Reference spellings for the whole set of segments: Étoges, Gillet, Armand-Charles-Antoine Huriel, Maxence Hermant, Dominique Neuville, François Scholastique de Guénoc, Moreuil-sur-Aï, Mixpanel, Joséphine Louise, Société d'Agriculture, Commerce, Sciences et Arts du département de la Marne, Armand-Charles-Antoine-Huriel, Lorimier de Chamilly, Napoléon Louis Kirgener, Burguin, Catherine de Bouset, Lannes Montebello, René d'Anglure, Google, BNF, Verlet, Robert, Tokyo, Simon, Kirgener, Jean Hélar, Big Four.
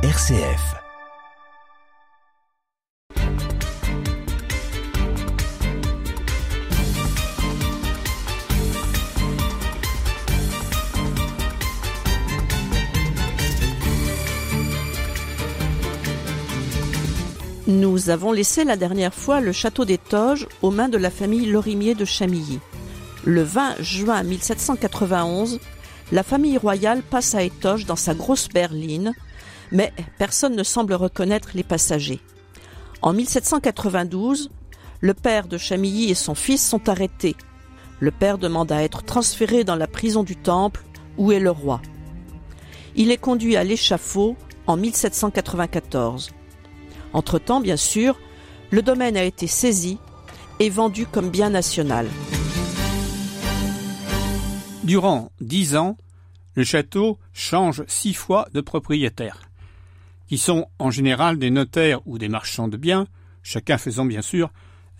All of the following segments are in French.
RCF. Nous avons laissé la dernière fois le château des Toges aux mains de la famille Lorimier de Chamilly. Le 20 juin 1791, la famille royale passe à Étoges dans sa grosse berline, mais personne ne semble reconnaître les passagers. En 1792, le père de Chamilly et son fils sont arrêtés. Le père demande à être transféré dans la prison du Temple, où est le roi. Il est conduit à l'échafaud en 1794. Entre-temps, bien sûr, le domaine a été saisi et vendu comme bien national. Durant 10 ans, le château change 6 fois de propriétaires, qui sont en général des notaires ou des marchands de biens, chacun faisant bien sûr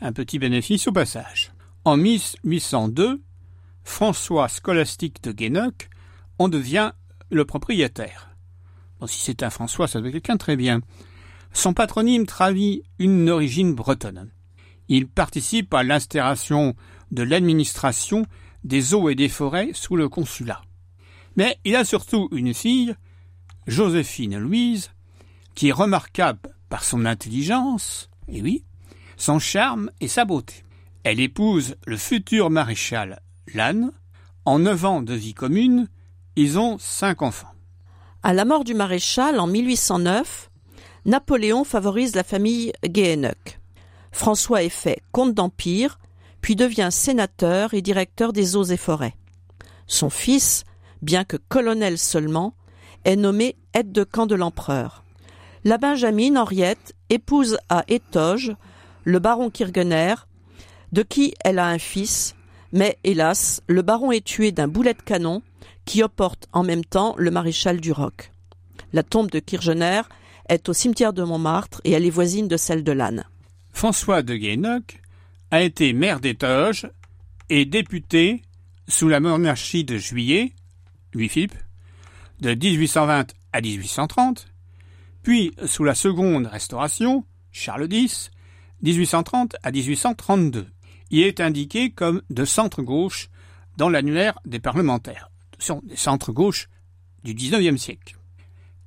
un petit bénéfice au passage. En 1802, François Scholastique de Guénoc en devient le propriétaire. Bon, si c'est un François, ça doit être quelqu'un de très bien. Son patronyme trahit une origine bretonne. Il participe à l'instauration de l'administration des eaux et des forêts sous le consulat. Mais il a surtout une fille, Joséphine Louise, qui est remarquable par son intelligence, et oui, son charme et sa beauté. Elle épouse le futur maréchal Lannes. En 9 ans de vie commune, ils ont 5 enfants. À la mort du maréchal en 1809, Napoléon favorise la famille Guénoc. François est fait comte d'Empire, puis devient sénateur et directeur des eaux et forêts. Son fils, bien que colonel seulement, est nommé aide de camp de l'empereur. La benjamine Henriette épouse à Étoges le baron Kirgener, de qui elle a un fils, mais hélas, le baron est tué d'un boulet de canon qui emporte en même temps le maréchal du Roc. La tombe de Kirgener est au cimetière de Montmartre et elle est voisine de celle de Lannes. François de Guénoc a été maire d'Étoges et député sous la monarchie de Juillet, Louis-Philippe, de 1820 à 1830, puis sous la seconde Restauration, Charles X, 1830 à 1832. Il est indiqué comme de centre-gauche dans l'annuaire des parlementaires. Ce sont des centres-gauche du XIXe siècle.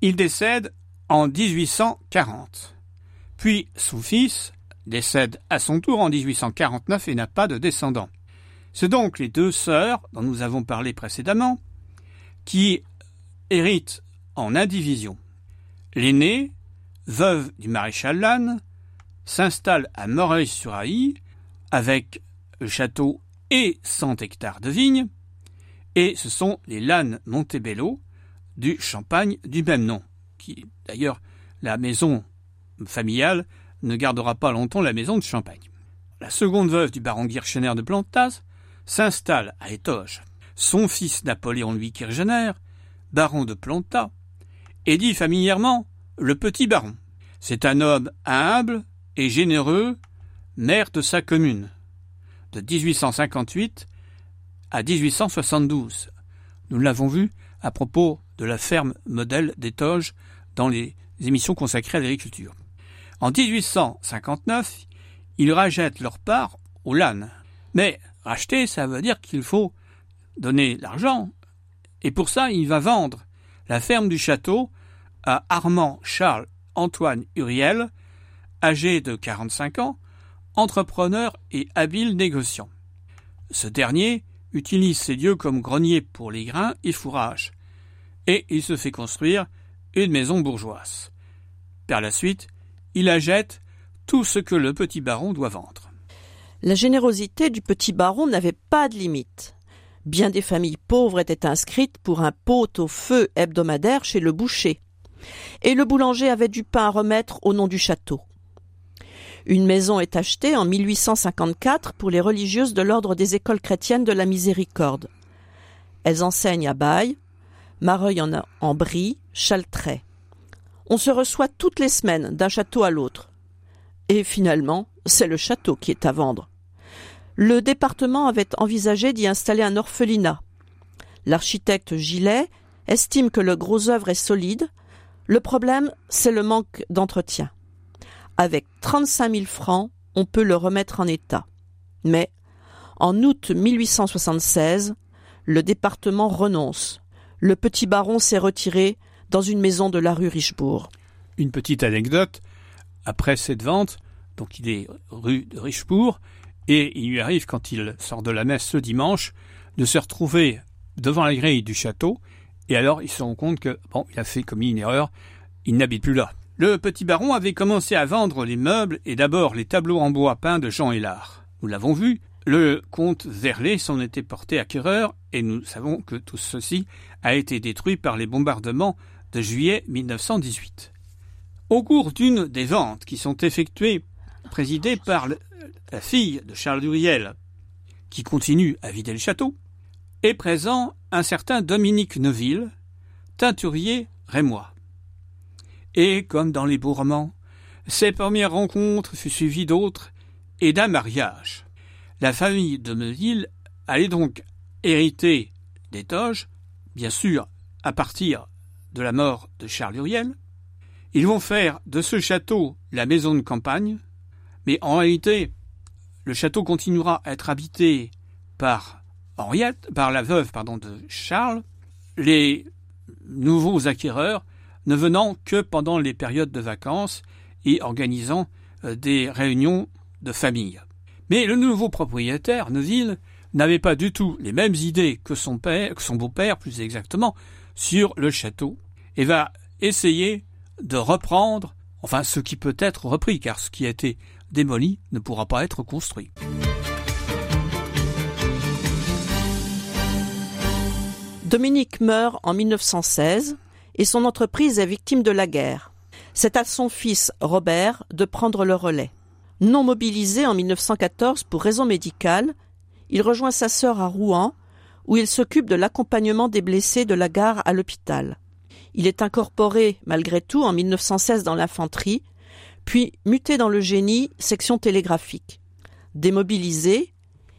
Il décède en 1840. Puis son fils décède à son tour en 1849 et n'a pas de descendants. C'est donc les 2 sœurs, dont nous avons parlé précédemment, qui héritent en indivision. L'aînée, veuve du maréchal Lannes, s'installe à Moreuil-sur-Aï avec le château et 100 hectares de vignes, et ce sont les Lannes Montebello du Champagne du même nom, qui, d'ailleurs, la maison familiale ne gardera pas longtemps la maison de Champagne. La seconde veuve du baron Kirgener de Plantaz s'installe à Étoges. Son fils Napoléon Louis Kirgener, baron de Plantaz, est dit familièrement le petit baron. C'est un homme humble et généreux, maire de sa commune, de 1858 à 1872. Nous l'avons vu à propos de la ferme modèle d'Étoges dans les émissions consacrées à l'agriculture. En 1859, ils rachètent leur part aux Lannes. Mais racheter, ça veut dire qu'il faut donner l'argent. Et pour ça, il va vendre la ferme du château à Armand-Charles-Antoine-Huriel, âgé de 45 ans, entrepreneur et habile négociant. Ce dernier utilise ses lieux comme grenier pour les grains et fourrages. Et il se fait construire une maison bourgeoise. Par la suite, il achète tout ce que le petit baron doit vendre. La générosité du petit baron n'avait pas de limite. Bien des familles pauvres étaient inscrites pour un pot au feu hebdomadaire chez le boucher. Et le boulanger avait du pain à remettre au nom du château. Une maison est achetée en 1854 pour les religieuses de l'ordre des écoles chrétiennes de la Miséricorde. Elles enseignent à Baye, Mareuil-en-Brie, Chaltrais. On se reçoit toutes les semaines d'un château à l'autre. Et finalement, c'est le château qui est à vendre. Le département avait envisagé d'y installer un orphelinat. L'architecte Gillet estime que le gros œuvre est solide. Le problème, c'est le manque d'entretien. Avec 35 000 francs, on peut le remettre en état. Mais, en août 1876, le département renonce. Le petit baron s'est retiré dans une maison de la rue Richebourg. Une petite anecdote, après cette vente, donc il est rue de Richebourg, et il lui arrive, quand il sort de la messe ce dimanche, de se retrouver devant la grille du château, et alors il se rend compte que, bon, il a commis une erreur, il n'habite plus là. Le petit baron avait commencé à vendre les meubles et d'abord les tableaux en bois peints de Jean Hélar. Nous l'avons vu, le comte Verlet s'en était porté acquéreur et nous savons que tout ceci a été détruit par les bombardements de juillet 1918. Au cours d'une des ventes qui sont effectuées, présidée par la fille de Charles Huriel, qui continue à vider le château, est présent un certain Dominique Neuville, teinturier rémois. Et comme dans les beaux romans, ces premières rencontres furent suivies d'autres et d'un mariage. La famille de Neuville allait donc hériter des toges, bien sûr à partir de la mort de Charles Huriel. Ils vont faire de ce château la maison de campagne, mais en réalité, le château continuera à être habité par Henriette, par la veuve de Charles, les nouveaux acquéreurs ne venant que pendant les périodes de vacances et organisant des réunions de famille. Mais le nouveau propriétaire, Neuville, n'avait pas du tout les mêmes idées que son beau-père, plus exactement, sur le château, et va essayer de reprendre, enfin ce qui peut être repris, car ce qui a été démoli ne pourra pas être construit. Dominique meurt en 1916 et son entreprise est victime de la guerre. C'est à son fils Robert de prendre le relais. Non mobilisé en 1914 pour raison médicale, il rejoint sa sœur à Rouen où il s'occupe de l'accompagnement des blessés de la gare à l'hôpital. Il est incorporé malgré tout en 1916 dans l'infanterie, puis muté dans le génie, section télégraphique. Démobilisé,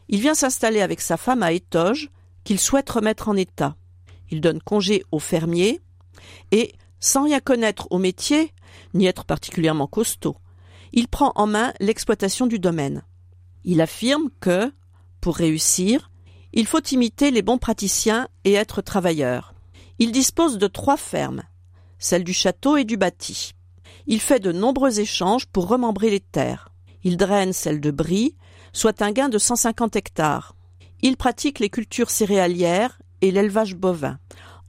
il vient s'installer avec sa femme à Étoges, qu'il souhaite remettre en état. Il donne congé aux fermiers et, sans rien connaître au métier, ni être particulièrement costaud, il prend en main l'exploitation du domaine. Il affirme que, pour réussir, il faut imiter les bons praticiens et être travailleur. Il dispose de 3 fermes, celle du château et du bâti. Il fait de nombreux échanges pour remembrer les terres. Il draine celle de Brie, soit un gain de 150 hectares. Il pratique les cultures céréalières et l'élevage bovin.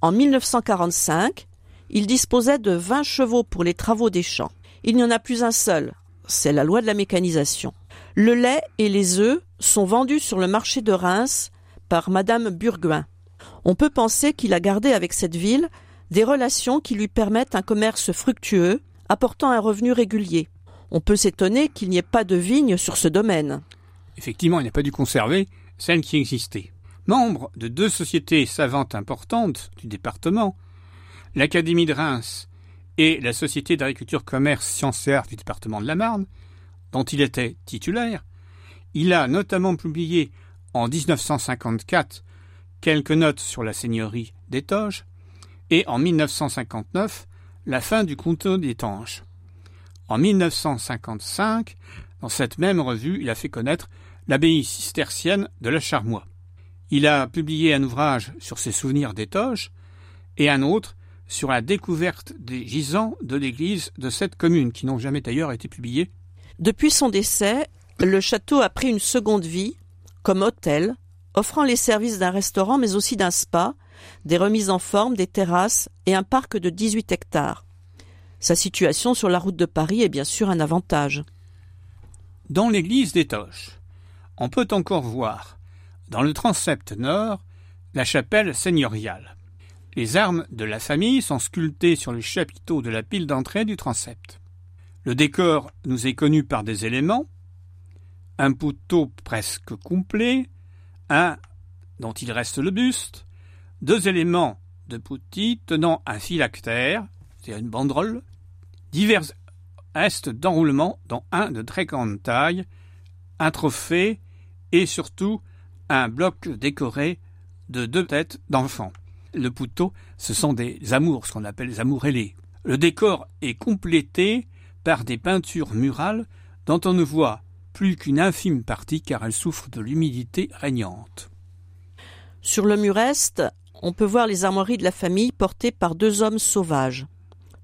En 1945, il disposait de 20 chevaux pour les travaux des champs. Il n'y en a plus un seul. C'est la loi de la mécanisation. Le lait et les œufs sont vendus sur le marché de Reims par Madame Burguin. On peut penser qu'il a gardé avec cette ville des relations qui lui permettent un commerce fructueux, apportant un revenu régulier. On peut s'étonner qu'il n'y ait pas de vignes sur ce domaine. Effectivement, il n'a pas dû conserver celles qui existaient. Membre de 2 sociétés savantes importantes du département, l'Académie de Reims et la Société d'Agriculture, Commerce, Sciences et Arts du département de la Marne, dont il était titulaire, il a notamment publié en 1954 quelques notes sur la seigneurie d'Étoges et en 1959 la fin du comté d'Étanges. En 1955, dans cette même revue, il a fait connaître l'abbaye cistercienne de la Charmois. Il a publié un ouvrage sur ses souvenirs d'Étoges et un autre sur la découverte des gisants de l'église de cette commune, qui n'ont jamais d'ailleurs été publiés. Depuis son décès, le château a pris une seconde vie, comme hôtel, offrant les services d'un restaurant mais aussi d'un spa, des remises en forme, des terrasses et un parc de 18 hectares. Sa situation sur la route de Paris est bien sûr un avantage. Dans l'église d'Étoges, on peut encore voir, dans le transept nord, la chapelle seigneuriale. Les armes de la famille sont sculptées sur les chapiteaux de la pile d'entrée du transept. Le décor nous est connu par des éléments, un poteau presque complet, un dont il reste le buste, 2 éléments de poutis tenant un phylactère, c'est-à-dire une banderole, divers restes d'enroulement dont un de très grande taille, un trophée et surtout un bloc décoré de 2 têtes d'enfants. Le poteau, ce sont des amours, ce qu'on appelle les amourellés. Le décor est complété par des peintures murales dont on ne voit plus qu'une infime partie car elles souffrent de l'humidité régnante. Sur le mur est, on peut voir les armoiries de la famille portées par deux hommes sauvages.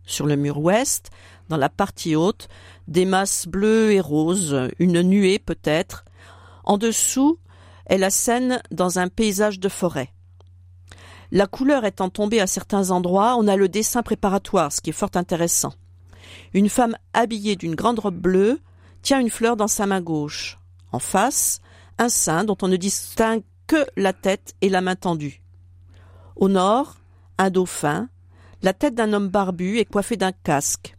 Sur le mur ouest, dans la partie haute, des masses bleues et roses, une nuée peut-être. En dessous est la scène dans un paysage de forêt. La couleur étant tombée à certains endroits, on a le dessin préparatoire, ce qui est fort intéressant. Une femme habillée d'une grande robe bleue tient une fleur dans sa main gauche. En face, un saint dont on ne distingue que la tête et la main tendue. Au nord, un dauphin, la tête d'un homme barbu est coiffée d'un casque.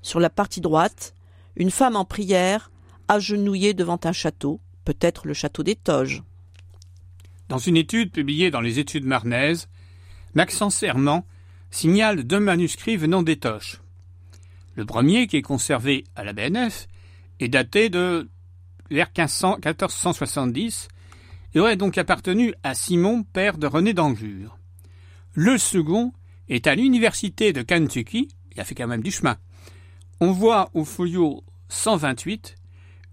Sur la partie droite, une femme en prière, agenouillée devant un château, peut-être le château des Toges. Dans une étude publiée dans les Études marnaises, Maxence Hermant signale deux manuscrits venant des Toches. Le premier, qui est conservé à la BNF, est daté de vers 1470 et aurait donc appartenu à Simon, père de René d'Anglure. Le second est à l'université de Kentucky, il a fait quand même du chemin. On voit au folio 128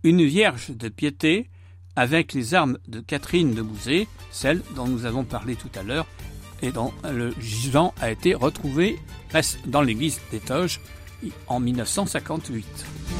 une Vierge de Piété avec les armes de Catherine de Bouset, celle dont nous avons parlé tout à l'heure et dont le gisant a été retrouvé dans l'église des Toges en 1958.